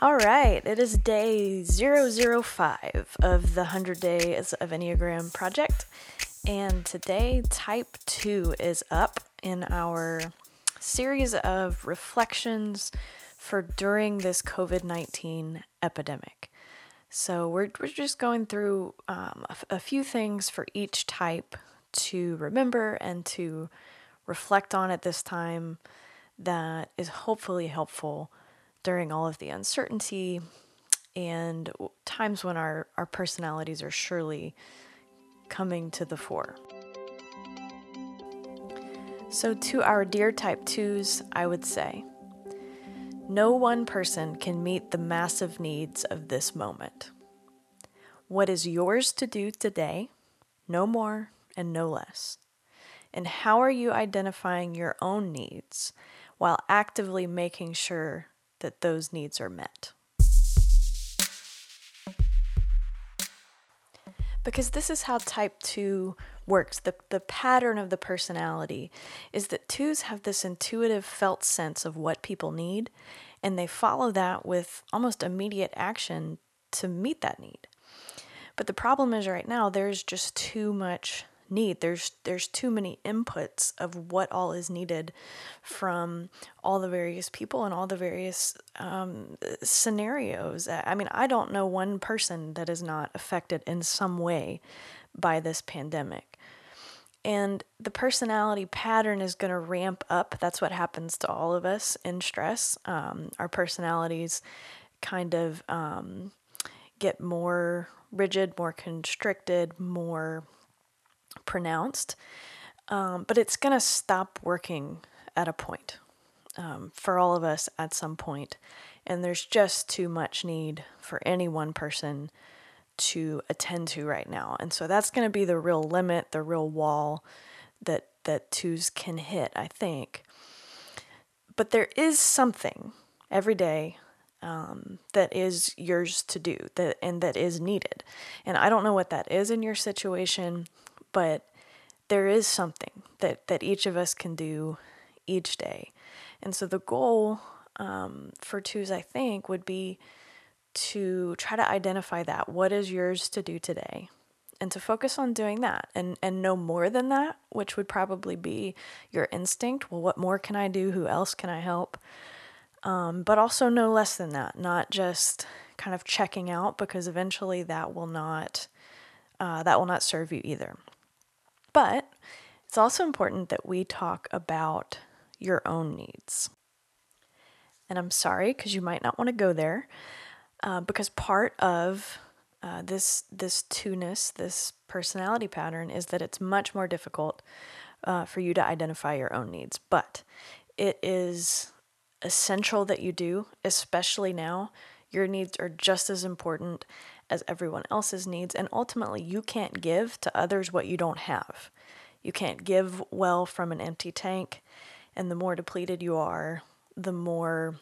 All right, it is day 005 of the 100 Days of Enneagram project, and today type 2 is up in our series of reflections for during this COVID-19 epidemic. So we're just going through a few things for each type to remember and to reflect on at this time that is hopefully helpful during all of the uncertainty and times when our personalities are surely coming to the fore. So to our dear type 2s, I would say, no one person can meet the massive needs of this moment. What is yours to do today, no more and no less? And how are you identifying your own needs while actively making sure that those needs are met? Because this is how type 2 works. The pattern of the personality is that 2s have this intuitive felt sense of what people need, and they follow that with almost immediate action to meet that need. But the problem is right now there's just too much need. There's too many inputs of what all is needed from all the various people and all the various scenarios. I mean, I don't know one person that is not affected in some way by this pandemic. And the personality pattern is going to ramp up. That's what happens to all of us in stress. Our personalities kind of get more rigid, more constricted, more pronounced, but it's going to stop working at a point for all of us at some point, and there's just too much need for any one person to attend to right now. And so that's going to be the real limit, the real wall that 2s can hit, I think. But there is something every day that is yours to do and that is needed. And I don't know what that is in your situation, but there is something that each of us can do each day. And so the goal for 2s, I think, would be to try to identify that. What is yours to do today? And to focus on doing that and no more than that, which would probably be your instinct. Well, what more can I do? Who else can I help? But also no less than that, not just kind of checking out, because eventually that will not serve you either. But it's also important that we talk about your own needs. And I'm sorry, because you might not want to go there, because part of this 2-ness, this personality pattern, is that it's much more difficult for you to identify your own needs. But it is essential that you do, especially now. Your needs are just as important as everyone else's needs, and ultimately you can't give to others what you don't have. You can't give well from an empty tank, and the more depleted you are, the more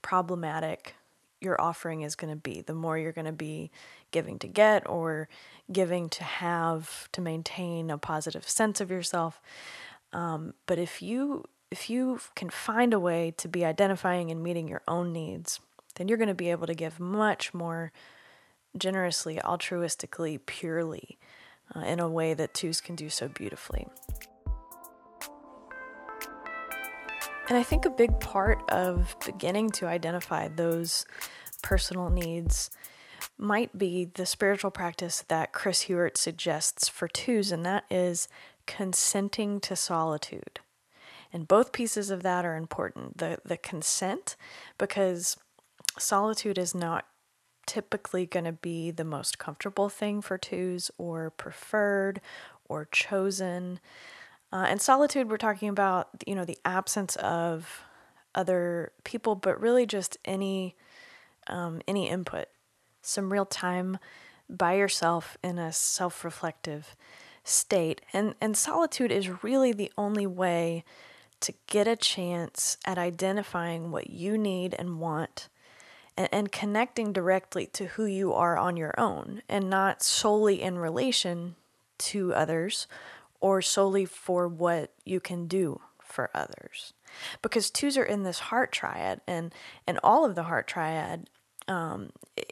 problematic your offering is going to be, the more you're going to be giving to get or giving to have to maintain a positive sense of yourself. But if you can find a way to be identifying and meeting your own needs, then you're going to be able to give much more generously, altruistically, purely, in a way that 2s can do so beautifully. And I think a big part of beginning to identify those personal needs might be the spiritual practice that Chris Heuertz suggests for 2s, and that is consenting to solitude. And both pieces of that are important. The consent, because solitude is not typically going to be the most comfortable thing for 2s, or preferred or chosen. And solitude, we're talking about, the absence of other people, but really just any input, some real time by yourself in a self-reflective state. And solitude is really the only way to get a chance at identifying what you need and want, and connecting directly to who you are on your own, and not solely in relation to others or solely for what you can do for others. Because 2s are in this heart triad, and all of the heart triad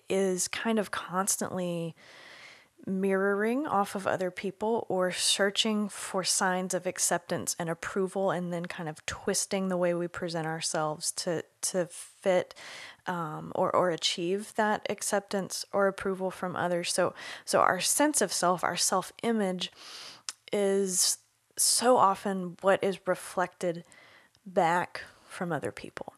is kind of constantly mirroring off of other people or searching for signs of acceptance and approval, and then kind of twisting the way we present ourselves to fit or achieve that acceptance or approval from others. So our sense of self, our self-image, is so often what is reflected back from other people.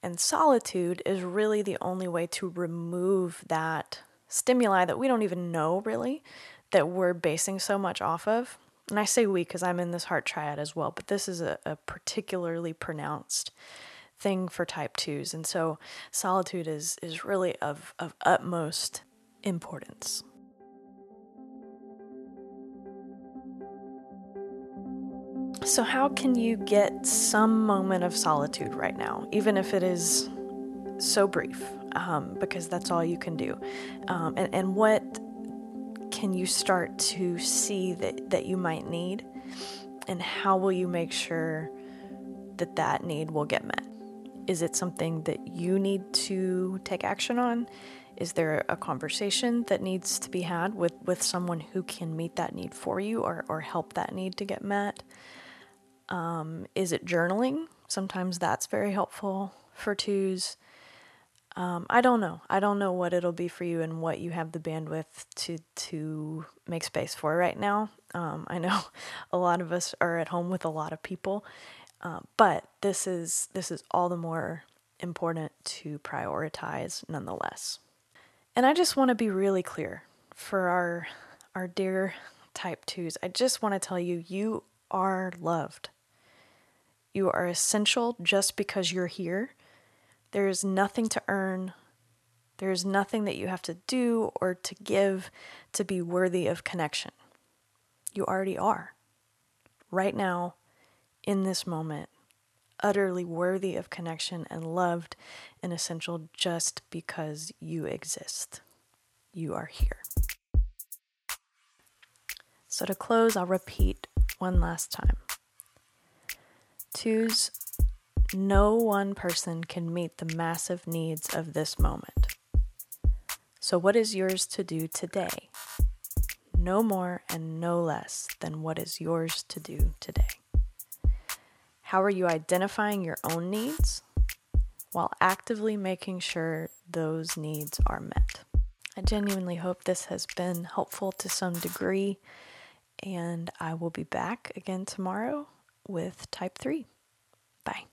And solitude is really the only way to remove that stimuli that we don't even know really that we're basing so much off of. And I say we because I'm in this heart triad as well, but this is a particularly pronounced thing for type 2s. And so solitude is really of utmost importance. So how can you get some moment of solitude right now, even if it is so brief, because that's all you can do? And what can you start to see that you might need, and how will you make sure that need will get met? Is it something that you need to take action on? Is there a conversation that needs to be had with someone who can meet that need for you or help that need to get met? Is it journaling? Sometimes that's very helpful for twos. I don't know. I don't know what it'll be for you and what you have the bandwidth to make space for right now. I know a lot of us are at home with a lot of people, but this is all the more important to prioritize nonetheless. And I just want to be really clear for our dear type 2s. I just want to tell you, you are loved. You are essential just because you're here. There is nothing to earn. There is nothing that you have to do or to give to be worthy of connection. You already are, right now, in this moment, utterly worthy of connection and loved and essential just because you exist. You are here. So to close, I'll repeat one last time. Twos, no one person can meet the massive needs of this moment. So what is yours to do today? No more and no less than what is yours to do today. How are you identifying your own needs while actively making sure those needs are met? I genuinely hope this has been helpful to some degree, and I will be back again tomorrow with type 3. Bye.